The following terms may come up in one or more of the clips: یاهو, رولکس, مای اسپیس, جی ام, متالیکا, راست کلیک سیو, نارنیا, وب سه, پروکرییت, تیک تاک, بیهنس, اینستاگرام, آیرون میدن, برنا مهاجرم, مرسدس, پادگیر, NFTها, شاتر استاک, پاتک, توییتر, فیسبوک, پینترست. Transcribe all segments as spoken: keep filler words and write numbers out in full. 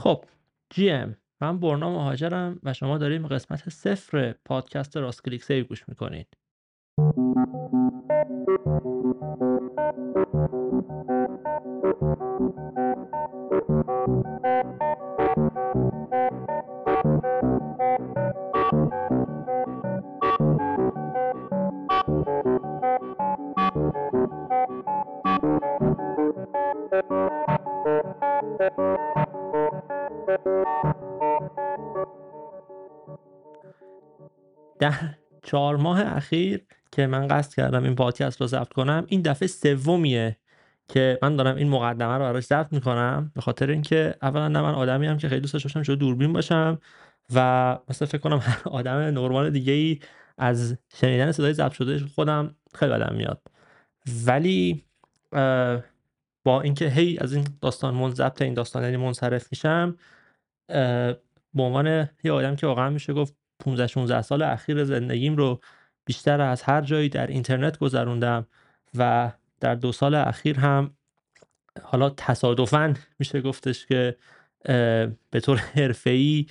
خب جی ام، من برنا مهاجرم و شما داریم قسمت صفر پادکست راست کلیک سیو گوش میکنین. در چهار ماه اخیر که من قصد کردم این پادکست رو ضبط کنم، این دفعه سومیه که من دارم این مقدمه رو براش ضبط میکنم، به خاطر اینکه اولا نه من آدمی ام که خیلی دوست داشتم شده دوربین باشم و مثلا فکر کنم هر آدم نرمال دیگه‌ای از شنیدن صدای ضبط شده خودم خیلی بدم میاد، ولی با اینکه هی از این داستان من ضبط این داستان یعنی منصرف میشم، به عنوان یه آدم که واقعا میشه گفت پانزده شانزده سال اخیر زندگیم رو بیشتر از هر جایی در اینترنت گذروندم و در دو سال اخیر هم حالا تصادفاً میشه گفتش که به طور حرفه‌ای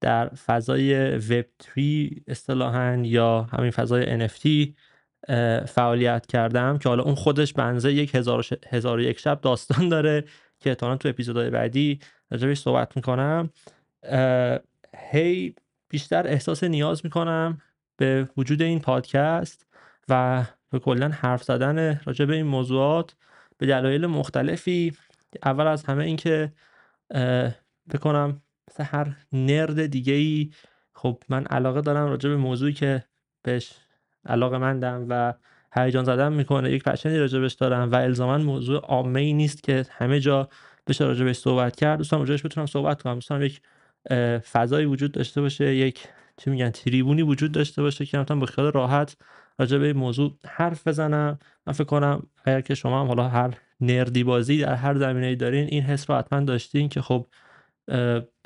در فضای وب سه اصطلاحاً یا همین فضای ان اف تی فعالیت کردم که حالا اون خودش بنزه یک هزار و یک شب داستان داره که احتمالاً تو اپیزودهای بعدی راجعش صحبت میکنم. هی بیشتر احساس نیاز میکنم به وجود این پادکست و به کلن حرف زدن راجع به این موضوعات به دلایل مختلفی. اول از همه این که بکنم مثل هر نرد دیگه‌ای، خب من علاقه دارم راجع به موضوعی که بهش علاقه مندم و هیجان زدم میکنه یک پشنی راجع بهش دارم و الزاماً موضوع عامه‌ای نیست که همه جا بشه راجع بهش صحبت کرد. دوستان راجع بهش بتونم صحبت کنم، دوستان یک فضایی وجود داشته باشه، یک چی میگن تریبونی وجود داشته باشه که مثلا با خیال راحت راجع به موضوع حرف بزنم. من فکر کنم اگر که شما هم حالا هر نردی بازی در هر زمینه‌ای دارین، این حس رو حتما داشتین که خب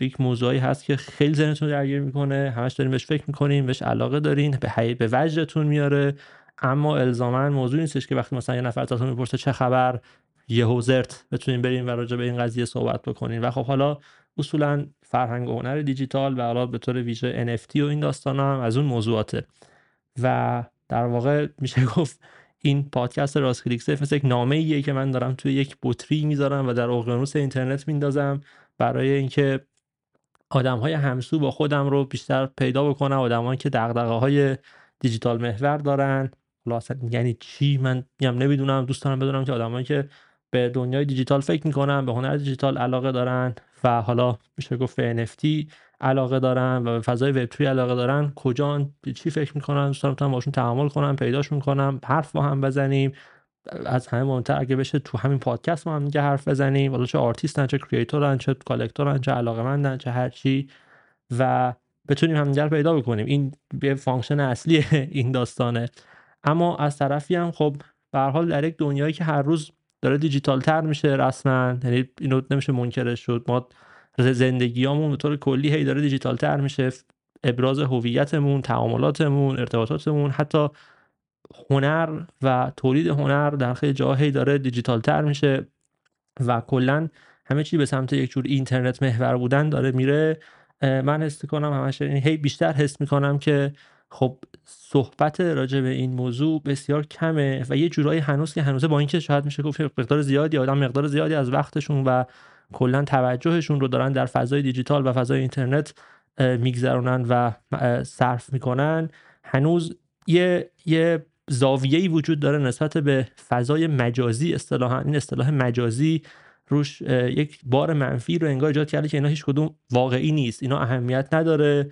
یک موضوعی هست که خیلی ذهنتون درگیر میکنه، همش دارین بهش فکر میکنین، بهش علاقه دارین، به حی به وجدتون میاره، اما الزاما موضوع نیستش که وقتی مثلا یه نفر ازتون میپرسه چه خبر یهو زرت بتونین برین و راجع به این قضیه صحبت بکنین. و خب حالا اصولاً فرهنگ و هنر دیجیتال و حالا به طور ویژه ان اف تی و این داستان هم از اون موضوعاته و در واقع میشه گفت این پادکست راست کلیک سیو مثل یک نامه‌ایه که من دارم توی یک بطری میذارم و در اقیانوس اینترنت میندازم برای اینکه آدم‌های همسو با خودم رو بیشتر پیدا بکنم، آدمایی که دغدغه‌های دیجیتال محور دارن. حالا اصلا یعنی چی من میگم نمیدونم، دوست دارم بدونم که آدمایی که به دنیای دیجیتال فکر میکنن، به هنر دیجیتال علاقه دارن و حالا میشه گفت به ان اف تی علاقه دارن و به فضای وب سه علاقه دارن، کجان چی فکر میکنن، دوستان میتونم باشون تعامل کنم، پیداشون کنم، حرف با هم بزنیم، از همه مهمتر اگه بشه تو همین پادکست ما هم دیگه حرف بزنیم، حالا چه آرتیستن، چه کریئتورن، چه کالکتورن، چه علاقه‌مندن، چه هر چی، و بتونیم همدیگه رو پیدا بکنیم. این یه فانکشن اصلی این داستانه. اما از طرفی هم خب به هر حال در یک دنیایی که هر روز داره دیجیتال تر میشه رسما، یعنی اینو نمیشه منکرش شد، ما زندگیامون به طور کلی هی داره دیجیتال تر میشه، ابراز هویتمون، تعاملاتمون، ارتباطاتمون، حتی هنر و تولید هنر در خیلی جاها هی داره دیجیتال تر میشه و کلا همه چی به سمت یک جور اینترنت محور بودن داره میره. من حس میکنم همش هی بیشتر حس میکنم که خب صحبت راجع به این موضوع بسیار کمه و یه جورایی هنوز که هنوزه با اینکه شاید میشه گفت مقدار زیادی آدم مقدار زیادی از وقتشون و کلا توجهشون رو دارن در فضای دیجیتال و فضای اینترنت میگذرونن و صرف میکنن، هنوز یه یه زاویه‌ای وجود داره نسبت به فضای مجازی. اصطلاحاً این اصطلاح مجازی روش یک بار منفی رو انگار ایجاد کرده که اینا هیچ کدوم واقعی نیست، اینا اهمیت نداره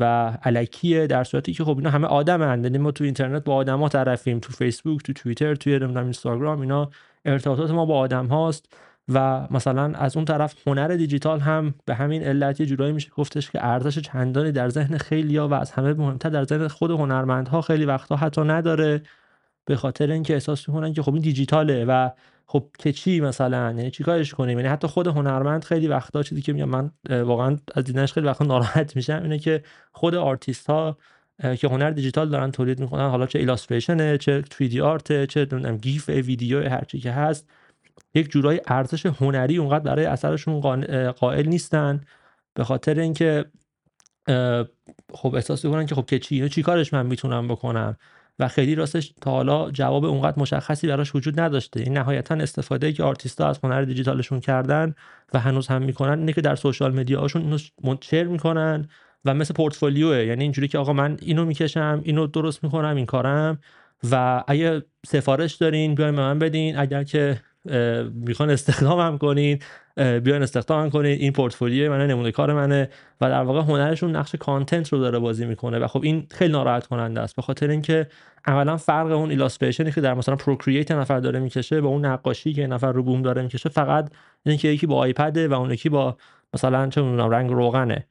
و الکیه، در صورتی که خب اینا همه آدم‌اند. یعنی ما تو اینترنت با آدم‌ها طرفیم، تو فیسبوک، تو توییتر، تو اینستاگرام، اینا ارتباطات ما با آدم هاست و مثلا از اون طرف هنر دیجیتال هم به همین علت یه جورایی میشه گفتش که ارزش چندانی در ذهن خیلی‌ها و از همه مهمتر در ذهن خود هنرمندها خیلی وقتا حتی نداره، به خاطر اینکه احساس می‌کنن که خب این دیجیتاله و خب که چی مثلا، یعنی چیکارش کنیم. یعنی حتی خود هنرمند خیلی وقتا چیزی که میگم من واقعا از دیدنش خیلی وقتا ناراحت میشم اینه که خود آرتیست ها که هنر دیجیتال دارن تولید میکنن، حالا چه ایلاستریشنه، چه تری دی آرت، چه نمیدونم گیف، ویدیو، هر چی که هست، یک جورایی ارزش هنری اونقدر برای اثرشون قائل نیستن، به خاطر اینکه خب احساس می‌کنن که خب که چی اینو چی کارش من میتونم بکنم و خیلی راستش تا حالا جواب اونقدر مشخصی براش وجود نداشته. این نهایتاً استفاده‌ای که آرتیست‌ها از هنر دیجیتالشون کردن و هنوز هم میکنن اینه که در سوشال مدیاهاشون اینو منتشر میکنن و مثل پورتفولیوه، یعنی اینجوری که آقا من اینو میکشم، اینو درست میکنم، این کارم و اگه سفارش دارین بیاین به من بدین، اگر که میخوان استخدامم کنین بیاین استخدامم کنین، این پورتفولیوی منه، نمونه کار منه و در واقع هنرشون نقش کانتنت رو داره بازی میکنه و خب این خیلی ناراحت کننده است، به خاطر اینکه اولا فرق اون ایلاستریشنی که در مثلا پروکرییت نفر داره میکشه با اون نقاشی که نفر رو بوم داره میکشه فقط اینکه یکی با آیپد و اون یکی با مثلا چه میدونم رنگ روغنه،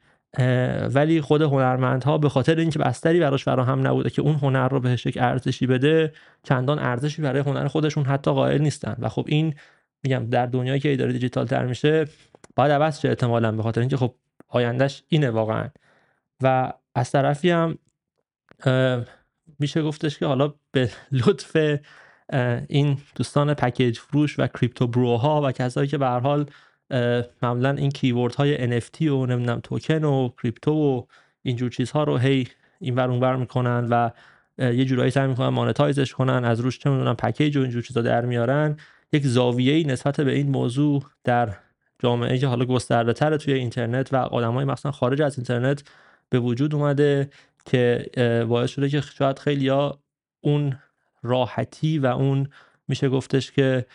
ولی خود هنرمندها به خاطر اینکه بستری براش فراهم نبوده که اون هنر رو بهش یک ارزشی بده، چندان ارزشی برای هنر خودشون حتی قائل نیستن و خب این میگم در دنیایی که داره دیجیتال تر میشه باید عوض شه احتمالاً، به خاطر اینکه خب آیندهش اینه واقعا. و از طرفی هم میشه گفتش که حالا به لطف این دوستان پکیج فروش و کریپتو بروها و کسایی که به هر حال معمولا این کیورد های ان اف تی و نمیدونم توکن و کریپتو و اینجور چیزها رو هی اینور اونور میکنن و یه جورایی سعی میکنن مانتایزش کنن، از روش چه میدونم پکیج و اینجور چیزا در میارن. یک زاویه‌ای نسبت به این موضوع در جامعه که حالا گسترده‌تر توی اینترنت و آدمای مثلا خارج از اینترنت به وجود اومده که باعث شده که شاید خیلیا اون راحتی و اون میشه گفتش که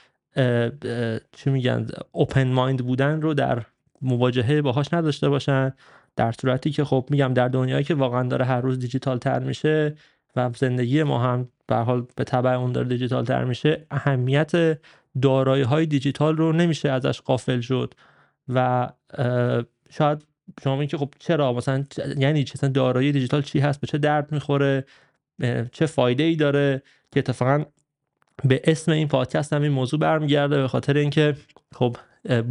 چی میگن اوپن مایند بودن رو در مواجهه باهاش نداشته باشن، در صورتی که خب میگم در دنیایی که واقعا داره هر روز دیجیتال تر میشه و زندگی ما هم به هر حال به تبع اون داره دیجیتال تر میشه، اهمیت دارایی های دیجیتال رو نمیشه ازش غافل شد و شاید شما میگین که خب چرا مثلا یعنی چه دارایی دیجیتال چی هست، به چه درد میخوره، چه فایده ای داره، که اتفاقا به اسم این پادکست هم این موضوع برمیگرده، به خاطر اینکه خب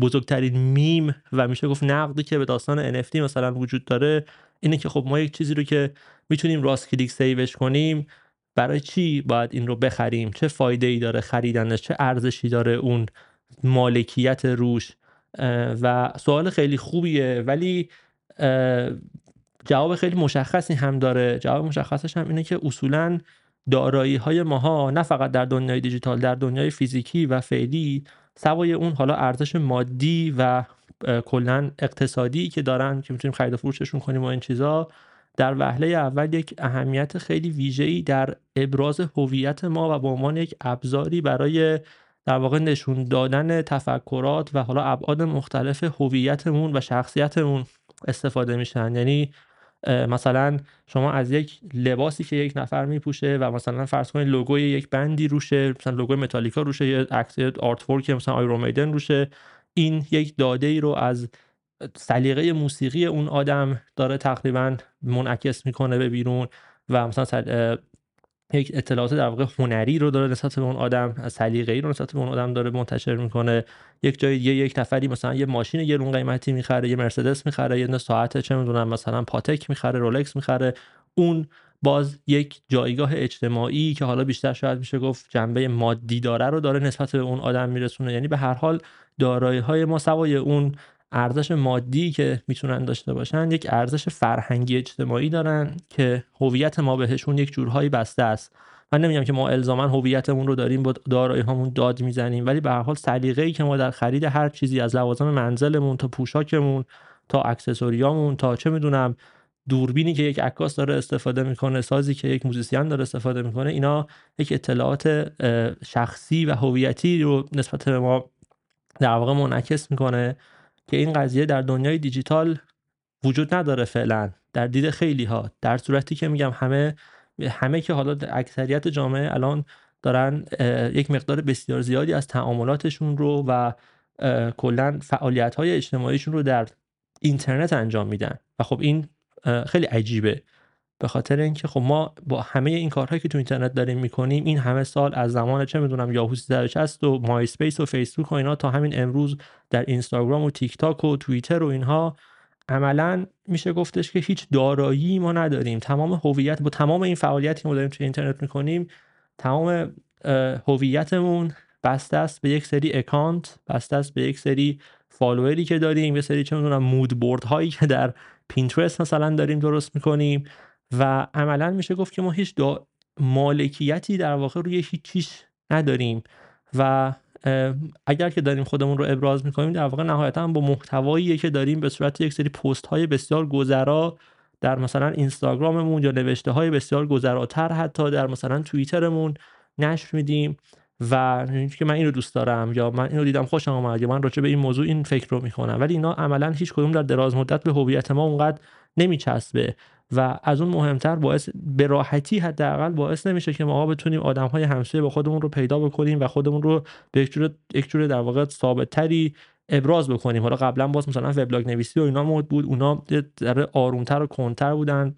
بزرگترین میم و میشه گفت نقدی که به داستان ان اف تی مثلا وجود داره اینه که خب ما یک چیزی رو که میتونیم راست کلیک سیوش کنیم برای چی باید این رو بخریم، چه فایده ای داره خریدنش، چه ارزشی داره اون مالکیت روش، و سوال خیلی خوبیه ولی جواب خیلی مشخصی هم داره. جواب مشخصش هم اینه که اصولاً دارایی های ماها نه فقط در دنیای دیجیتال، در دنیای فیزیکی و فعلی سوای اون حالا ارزش مادی و کلا اقتصادی که دارن که میتونیم خرید و فروششون کنیم و این چیزا، در وهله اول یک اهمیت خیلی ویژه‌ای در ابراز هویت ما و به عنوان یک ابزاری برای در واقع نشون دادن تفکرات و حالا ابعاد مختلف هویتمون و شخصیتمون استفاده میشن. یعنی مثلا شما از یک لباسی که یک نفر میپوشه و مثلا فرض کنید لوگوی یک بندی روشه، مثلا لوگوی متالیکا روشه، یا عکس آرت ورک مثلا آیرون میدن روشه، این یک داده ای رو از سلیقه موسیقی اون آدم داره تقریبا منعکس میکنه به بیرون و مثلا سل... یک اطلاعات در واقع هنری رو داره نسبت به اون آدم، از سلیقه ای رو نسبت به اون آدم داره منتشر میکنه. یک جای یه یک نفری مثلا یه ماشین گرون قیمتی میخره، یه مرسدس میخره، یه ساعت چه میدونم مثلا پاتک میخره، رولکس میخره، اون باز یک جایگاه اجتماعی که حالا بیشتر شاید میشه گفت جنبه مادی داره رو داره نسبت به اون آدم میرسونه. یعنی به هر حال دارایی های ما سوای اون ارزش مادی که میتونن داشته باشن یک ارزش فرهنگی اجتماعی دارن که هویت ما بهشون یک جورهایی بسته است. من نمیگم که ما الزاما هویتمون رو داریم با دارایی هامون داد میزنیم، ولی به هر حال سلیقه‌ای که ما در خرید هر چیزی از لوازم منزلمون تا پوشاکمون تا اکسسوریامون تا چه میدونم دوربینی که یک عکاس داره استفاده میکنه، سازی که یک موزیسین داره استفاده میکنه، اینا یک اطلاعات شخصی و هویتی رو نسبت به ما در واقع منعکس میکنه که این قضیه در دنیای دیجیتال وجود نداره فعلا در دید خیلی ها، در صورتی که میگم همه همه که حالا اکثریت جامعه الان دارن یک مقدار بسیار زیادی از تعاملاتشون رو و کلا فعالیت‌های اجتماعیشون رو در اینترنت انجام میدن و خب این خیلی عجیبه، به خاطر اینکه خب ما با همه این کارهایی که تو اینترنت داریم میکنیم این همه سال از زمان چه میدونم یاهو سیصد و شصت و مای اسپیس و فیسبوک و اینا تا همین امروز در اینستاگرام و تیک تاک و توییتر و اینها عملاً میشه گفتش که هیچ دارایی ما نداریم. تمام هویت با تمام این فعالیتی که ما داریم تو اینترنت میکنیم، تمام هویتمون بسته است به یک سری اکانت، بسته است به یک سری فالووری که داریم، یه سری چه می‌دونم مود بورد هایی که در پینترست مثلا داریم درست می‌کنیم و عملاً میشه گفت که ما هیچ دا مالکیتی در واقع روی هیچ چیز نداریم و اگر که داریم خودمون رو ابراز می‌کنیم در واقع نهایتاً با محتوایی که داریم به صورت یک سری پست‌های بسیار گذرا در مثلا اینستاگراممون یا نوشته‌های بسیار گذراتر حتی در مثلا توییترمون نشر میدیم و اینکه من اینو دوست دارم یا من اینو دیدم خوشم اومد یا من راجع به این موضوع این فکر رو می‌کنم، ولی اینا عملاً هیچ کدوم در دراز مدت به هویت ما اونقدر نمیچسبه و از اون مهمتر باعث به راحتی حداقل باعث نمیشه که ما بتونیم آدم‌های همسایه با خودمون رو پیدا بکنیم و خودمون رو به یک جور یک جور در واقع ثابت‌تری ابراز بکنیم. حالا قبلا باز مثلا وبلاگ نویسی و اینا مود بود، اونا در آرومتر و کنتر بودن،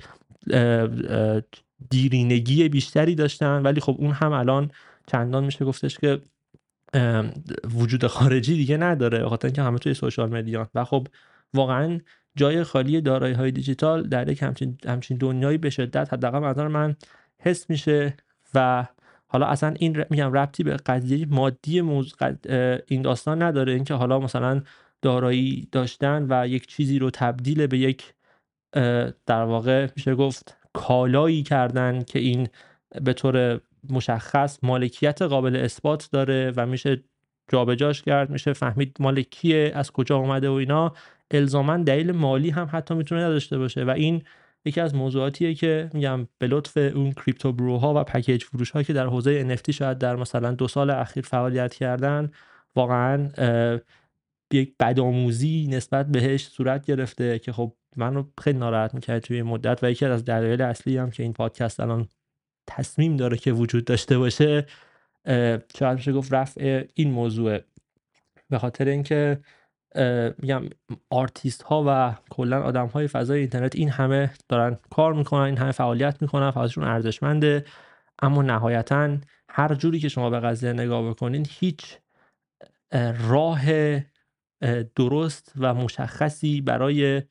دیرینگی بیشتری داشتن، ولی خب اون هم الان چندان میشه گفتش که وجود خارجی دیگه نداره، خاطر اینکه همه توی سوشال مدیا و خب واقعاً جای خالی دارایی‌های دیجیتال در یک همچین همچین دنیایی به شدت حداقل از نظر من حس میشه و حالا اصلا این میگم ربطی به قضیه مادی موضوع این داستان نداره، اینکه حالا مثلا دارایی داشتن و یک چیزی رو تبدیل به یک در واقع میشه گفت کالایی کردن که این به طور مشخص مالکیت قابل اثبات داره و میشه جابجاش کرد، میشه فهمید مال کیه، از کجا اومده و اینا الزاماً دلیل مالی هم حتی میتونه نداشته باشه و این یکی از موضوعاتیه که میگم به لطف اون کریپتو بروها و پکیج فروش‌ها که در حوزه ان اف تی شاید در مثلا دو سال اخیر فعالیت کردن واقعاً یک بدآموزی نسبت بهش صورت گرفته که خب منو خیلی ناراحت می‌کنه توی این مدت و یکی از دلایل اصلی هم که این پادکست الان تصمیم داره که وجود داشته باشه چرا میشه گفت رفع این موضوع، به خاطر اینکه میگم آرتیست ها و کلا آدم های فضای اینترنت این همه دارن کار میکنن، این همه فعالیت میکنن، فعالیتشون ارزشمنده، اما نهایتا هر جوری که شما به قضیه نگاه بکنین هیچ راه درست و مشخصی برای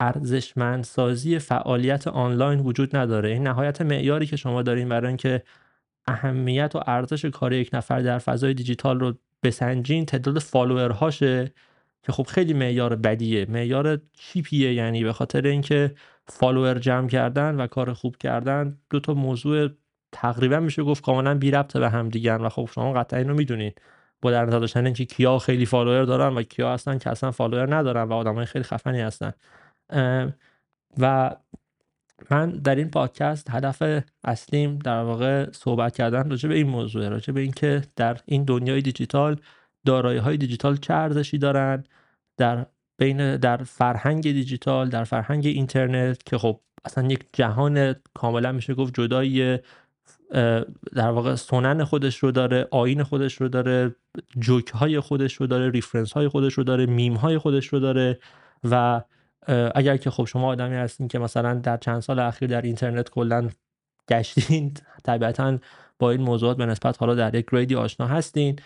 ارزشمند سازی فعالیت آنلاین وجود نداره. این نهایت معیاری که شما دارین برای اینکه اهمیت و ارزش کار یک نفر در فضای دیجیتال رو بسنجین تعداد فالوورهاشه که خب خیلی معیار بدیه، معیار چیپیه، یعنی به خاطر اینکه فالوور جمع کردن و کار خوب کردن دو تا موضوع تقریبا میشه گفت کاملا بی ربط به هم دیگه و خب شما قطعا اینو میدونید با در نظر داشتن اینکه کیا خیلی فالوور دارن و کیا هستن که اصلا فالوور ندارن و آدمای خیلی خفنی هستن. و من در این پادکست هدف اصلیم در واقع صحبت کردن راجع به این موضوع، راجع به اینکه در این دنیای دیجیتال دارایی‌های دیجیتال چه ارزشی دارن در بین در فرهنگ دیجیتال، در فرهنگ اینترنت که خب اصلا یک جهان کاملا میشه گفت جدایی در واقع سنن خودش رو داره، آیین خودش رو داره، جوک‌های خودش رو داره، ریفرنس‌های خودش رو داره، میم‌های خودش رو داره و اگر که خب شما آدمی هستین که مثلا در چند سال اخیر در اینترنت کلا گشتین طبیعتاً با این موضوعات به نسبت حالا در یک گریدی آشنا هستین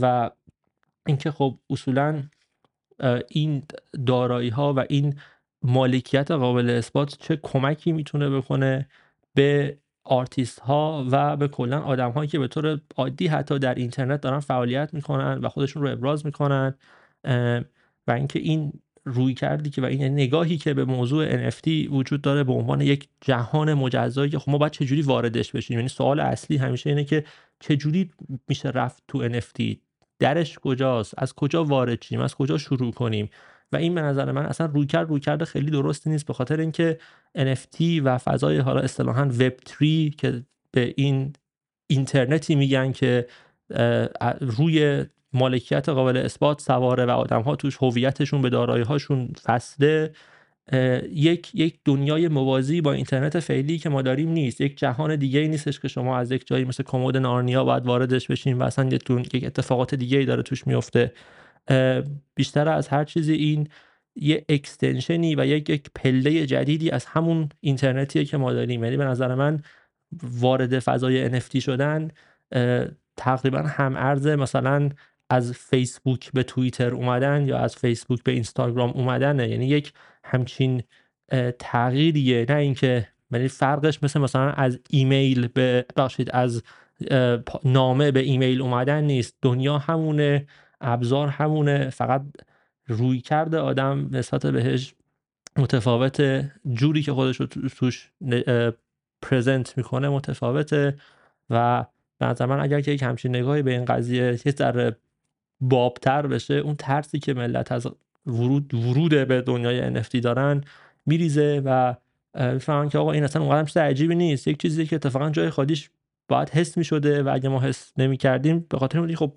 و اینکه خب اصولاً این دارایی‌ها و این مالکیت قابل اثبات چه کمکی میتونه بکنه به آرتیست ها و به کلا آدم هایی که به طور عادی حتی در اینترنت دارن فعالیت میکنن و خودشون رو ابراز میکنن و اینکه این روی کردی که و این نگاهی که به موضوع ان اف تی وجود داره به عنوان یک جهان مجزایی که خب ما باید چجوری واردش بشیم، یعنی سوال اصلی همیشه اینه که چجوری میشه رفت تو ان اف تی، درش کجاست، از کجا وارد شیم، از کجا شروع کنیم و این به نظر من اصلا روی کرد روی کرد خیلی درستی نیست، به خاطر اینکه ان اف تی و فضای حالا اصطلاحاً وب تری که به این اینترنتی میگن که روی مالکیت قابل اثبات سواره و آدم‌ها توش هویتشون به دارایی‌هاشون فسده، یک یک دنیای موازی با اینترنت فعلی که ما داریم نیست، یک جهان دیگه‌ای نیستش که شما از یک جایی مثل کمد نارنیا باید واردش بشین و اصلا یک اتفاقات دیگه‌ای داره توش میفته. بیشتر از هر چیزی این یه اکستنشنی و یک یک پله جدیدی از همون اینترنتیه که ما داریم، یعنی به نظر من وارد فضای ان اف تی شدن تقریبا هم ارز مثلا از فیسبوک به توییتر اومدن یا از فیسبوک به اینستاگرام اومدنه، یعنی یک همچین تغییریه، نه اینکه یعنی فرقش مثل مثلا از ایمیل به بخشید از نامه به ایمیل اومدن نیست، دنیا همونه، ابزار همونه، فقط روی کرده آدم نسبت بهش متفاوته، جوری که خودش رو توش پرزنت میکنه متفاوته. و به نظر من اگر که یک همچین نگاهی به این قضیه یه ذره بابتر بشه، اون ترسی که ملت از ورود وروده به دنیای ان اف تی دارن میریزه و میفهمن که آقا این اصلا اونقدرم چیز عجیبی نیست، یک چیزی که اتفاقا جای خودش باید حس میشده و اگه ما حس نمی‌کردیم به خاطر اون، خب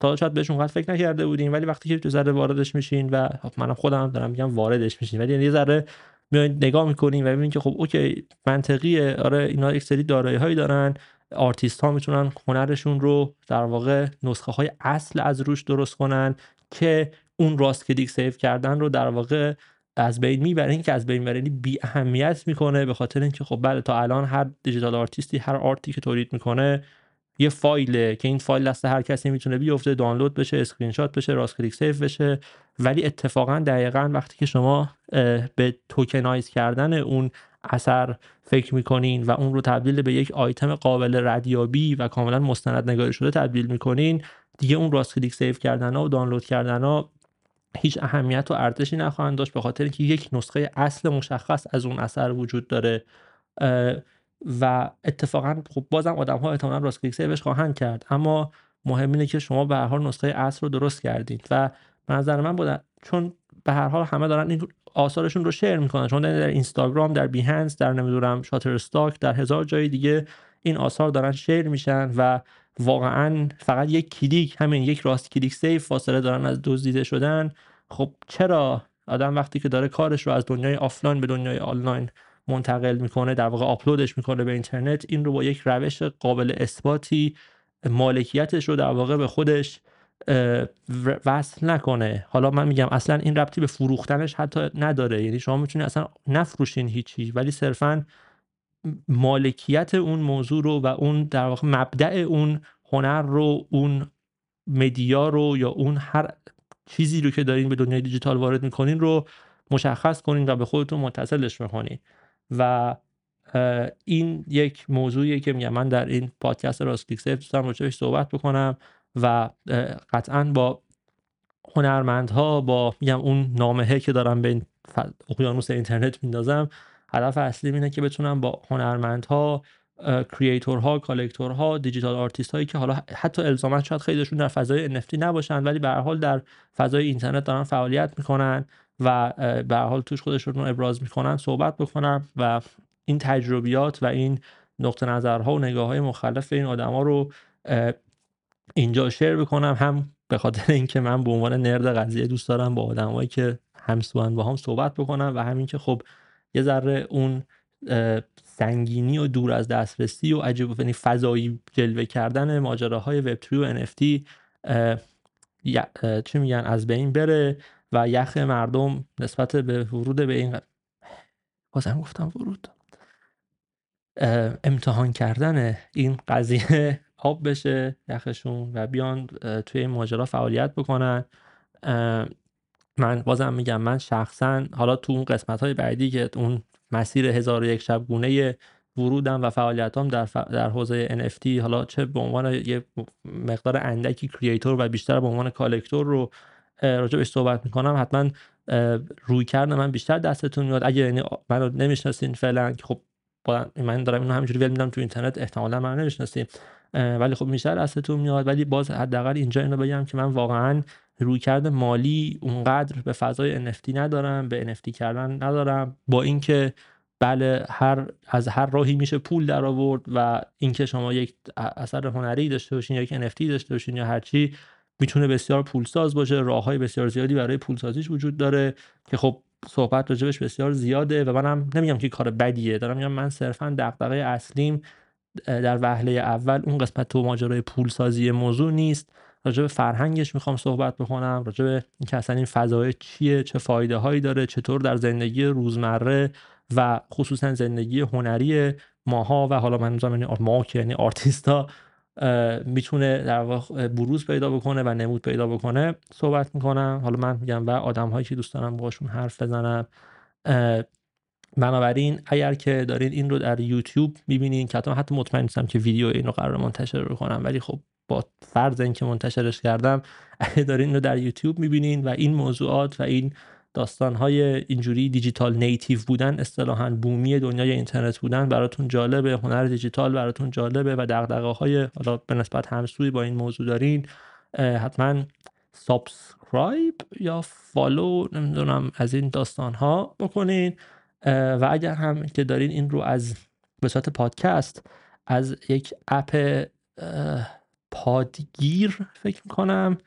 تا شاید بهش اونقدر فکر نکرده بودیم، ولی وقتی که تو ذره واردش میشین و منم خودم دارم میگم واردش میشین، ولی یعنی یه ذره میایید نگاه میکنین و ببینین که خب اوکی منطقیه، آره اینا یک سری دارایی‌هایی دارن، آرتیست ها میتونن هنرشون رو در واقع نسخه های اصل از روش درست کنن که اون راست کلیک سیو کردن رو در واقع از بین میبره. این که از بین میبره بی اهمیت میکنه، به خاطر اینکه خب بله تا الان هر دیجیتال آرتیستی هر آرتی که تولید میکنه یه فایله که این فایل دست هر کسی میتونه بیفته، دانلود بشه، اسکرین شات بشه، راست کلیک سیو بشه. ولی اتفاقا دقیقاً وقتی که شما به توکنایز کردن اون اثر فکر میکنین و اون رو تبدیل به یک آیتم قابل ردیابی و کاملا مستند نگاری شده تبدیل میکنین، دیگه اون راست کلیک سیو کردن ها و دانلود کردن ها هیچ اهمیت و ارزشی نخواهند داشت، به خاطر اینکه یک نسخه اصل مشخص از اون اثر وجود داره. و اتفاقا خب بازم آدم ها احتمالاً راست کلیک سیوش خواهند کرد، اما مهم اینه که شما به هر حال نسخه اصل رو درست کردید. و به نظر من بود چون به هر حال همه دارن این آثارشون رو شیر میکنن، چون در اینستاگرام، در بیهنس، در نمیدونم شاتر استاک، در هزار جای دیگه این آثار دارن شیر میشن و واقعا فقط یک کلیک، همین یک راست کلیک سیو فاصله دارن از دزدیده شدن. خب چرا آدم وقتی که داره کارش رو از دنیای آفلاین به دنیای آنلاین منتقل میکنه، در واقع آپلودش میکنه به اینترنت، این رو با یک روش قابل اثباتی مالکیتش رو در واقع به خودش وصل نکنه؟ حالا من میگم اصلا این ربطی به فروختنش حتی نداره، یعنی شما میتونید اصلا نفروشین هیچی، ولی صرفا مالکیت اون موضوع رو و اون در واقع مبدأ اون هنر رو، اون مدیا رو، یا اون هر چیزی رو که دارین به دنیای دیجیتال وارد میکنین رو مشخص کنین و به خودتون متصلش میکنین. و این یک موضوعیه که میگم من در این پادکست راست کلیک سیو دوستم راجعش صحبت بکنم و قطعاً با هنرمندها، با میگم اون نامه‌ای که دارم به این اقیانوس اینترنت میندازم، هدف اصلیم اینه که بتونم با هنرمندها، کریئتورها، کالکتورها، دیجیتال آرتیست هایی که حالا حتی الزاما شاید خیلیشون در فضای ان اف تی نباشن ولی به هر حال در فضای اینترنت دارن فعالیت میکنن و به هر حال توش خودشون رو ابراز میکنن، صحبت بکنم و این تجربیات و این نقطه نظرها و نگاههای مختلف این آدما رو اینجا شیر بکنم. هم به خاطر اینکه من به عنوان نرد قضیه دوست دارم با آدمایی که همسوان با هم صحبت بکنم و همین که خب یه ذره اون سنگینی و دور از دسترسی و عجیب و غریب فضایی جلوه کردن ماجراهای وب تری و ان اف تی چی میگن از بین بره و یخ مردم نسبت به ورود به این بازم گفتم ورود امتحان کردن این قضیه آب بشه یخشون و بیان توی این ماجرا فعالیت بکنن. من بازم میگم من شخصا حالا تو اون قسمت های بعدی که اون مسیر هزار و یک شب گونه ورودم و فعالیتام در ف... در حوزه ان اف تی، حالا چه به عنوان یه مقدار اندکی کریئتور و بیشتر به عنوان کالکتور رو راجعش صحبت میکنم، حتما روی کردم من بیشتر دستتون میاد. اگه یعنی منو نمیشناسین فعلا، خب من دارم اینو همینجوری ول میدم تو اینترنت، احتمالاً منو نمیشناسین ولی خب بیشتر دستتون میاد. ولی باز حداقل اینجا اینو بگم که من واقعا روی کرده مالی اونقدر به فضای ان اف تی ندارم، به ان اف تی کردن ندارم، با اینکه بله هر از هر راهی میشه پول در آورد و اینکه شما یک اثر هنری داشته باشین یا یک ان اف تی داشته باشین یا هر چی میتونه بسیار پولساز باشه، راههای بسیار زیادی برای پولسازیش وجود داره که خب صحبت راجبش بسیار زیاده و منم نمیگم که کار بدیه، دارم میگم من صرفا دغدغه اصلیم در وهله اول اون قسمت تو ماجرای پولسازی موضوع نیست. راجع به فرهنگش میخوام صحبت بکنم، راجع به اینکه اصلا این فضای چیه، چه فایده هایی داره، چطور در زندگی روزمره و خصوصا زندگی هنری ماها و حالا من میگم ما که یعنی آرتیستا میتونه در واقع بروز پیدا بکنه و نمود پیدا بکنه صحبت میکنم. حالا من میگم و آدم هایی که دوست دارم باشون حرف بزنم بنابراین اگر که دارین این رو در یوتیوب میبینین که حتی مطمئن نیستم که ویدیو این رو قرار منتشر رو کنم، ولی خب با فرض اینکه منتشرش کردم، اگر دارین این رو در یوتیوب میبینین و این موضوعات و این داستان‌های اینجوری دیجیتال نیتیو بودن، اصطلاحاً بومی دنیای اینترنت بودن براتون جالبه، هنر دیجیتال براتون جالبه و دغدغه‌های حالا به نسبت همسوی با این موضوع دارین، حتما سابسکرایب یا فالو نمیدونم از این داستان‌ها بکنین. و اگر هم که دارین این رو از به صورت پادکست از یک اپ پادگیر، فکر می‌کنم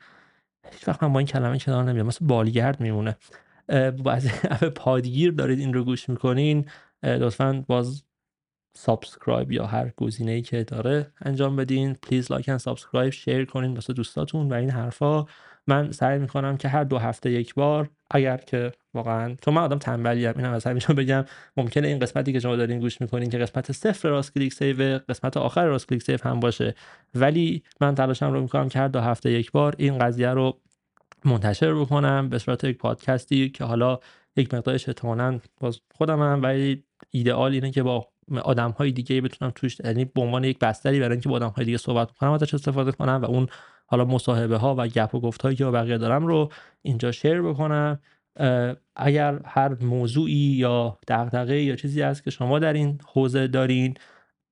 هیچ وقت من با این کلمه کنار نمیام، مثلا بالگرد میمونه، با از اپ پادگیر دارید این رو گوش میکنین، لطفاً باز سابسکرایب یا هر گزینه‌ای که داره انجام بدین. پلیز لایک اند سابسکرایب، شیر کنین واسه دوستاتون و این حرفا. من سعی میکنم که هر دو هفته یک بار، اگر که واقعا چون من آدم تنبلیم، اینم از همینجان بگم، ممکنه این قسمتی که شما دارین گوش میکنین که قسمت صفر راست کلیک سیو، قسمت آخر راست کلیک سیو هم باشه، ولی من تلاشم رو میکنم که هر دو هفته یک بار این قضیه رو منتشر بکنم به صورت یک پادکستی که حالا یک مقدارش احتمالاً باز خودمم، ولی ایدئال اینه که با آدم‌های دیگه بتونم توش، یعنی به عنوان یک بستری برای اینکه با آدم‌های دیگه صحبت کنم ازش استفاده کنم و اون حالا مصاحبه ها و گپ و گفت هایی که با بقیه دارم رو اینجا شیر بکنم. اگر هر موضوعی یا دغدغه یا چیزی هست که شما در این حوزه دارین،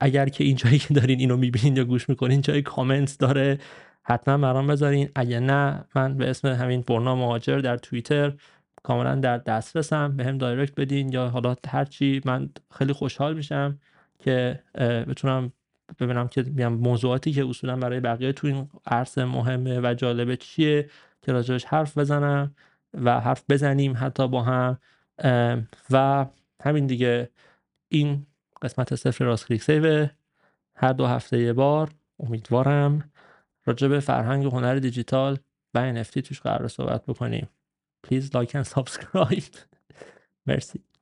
اگر که این جایی که دارین اینو میبینین یا گوش میکنین جایی کامنت داره، حتما برام بذارین. اگر نه، من به اسم همین برنا مهاجر در توییتر کاملا در دسترسم، بهم دایرکت بدین یا حالا هر چی، من خیلی خوشحال میشم که بتونم ببینم که موضوعاتی که اصولا برای بقیه تو این عرصه مهمه و جالبه چیه که راجعش حرف بزنم و حرف بزنیم حتی با هم. و همین دیگه، این قسمت صفر راست کلیک سیو، هر دو هفته یه بار امیدوارم راجع به فرهنگ و هنر دیجیتال و ان اف تی توش قرار صحبت بکنیم. پلیز لایک اند سابسکرایب. مرسی.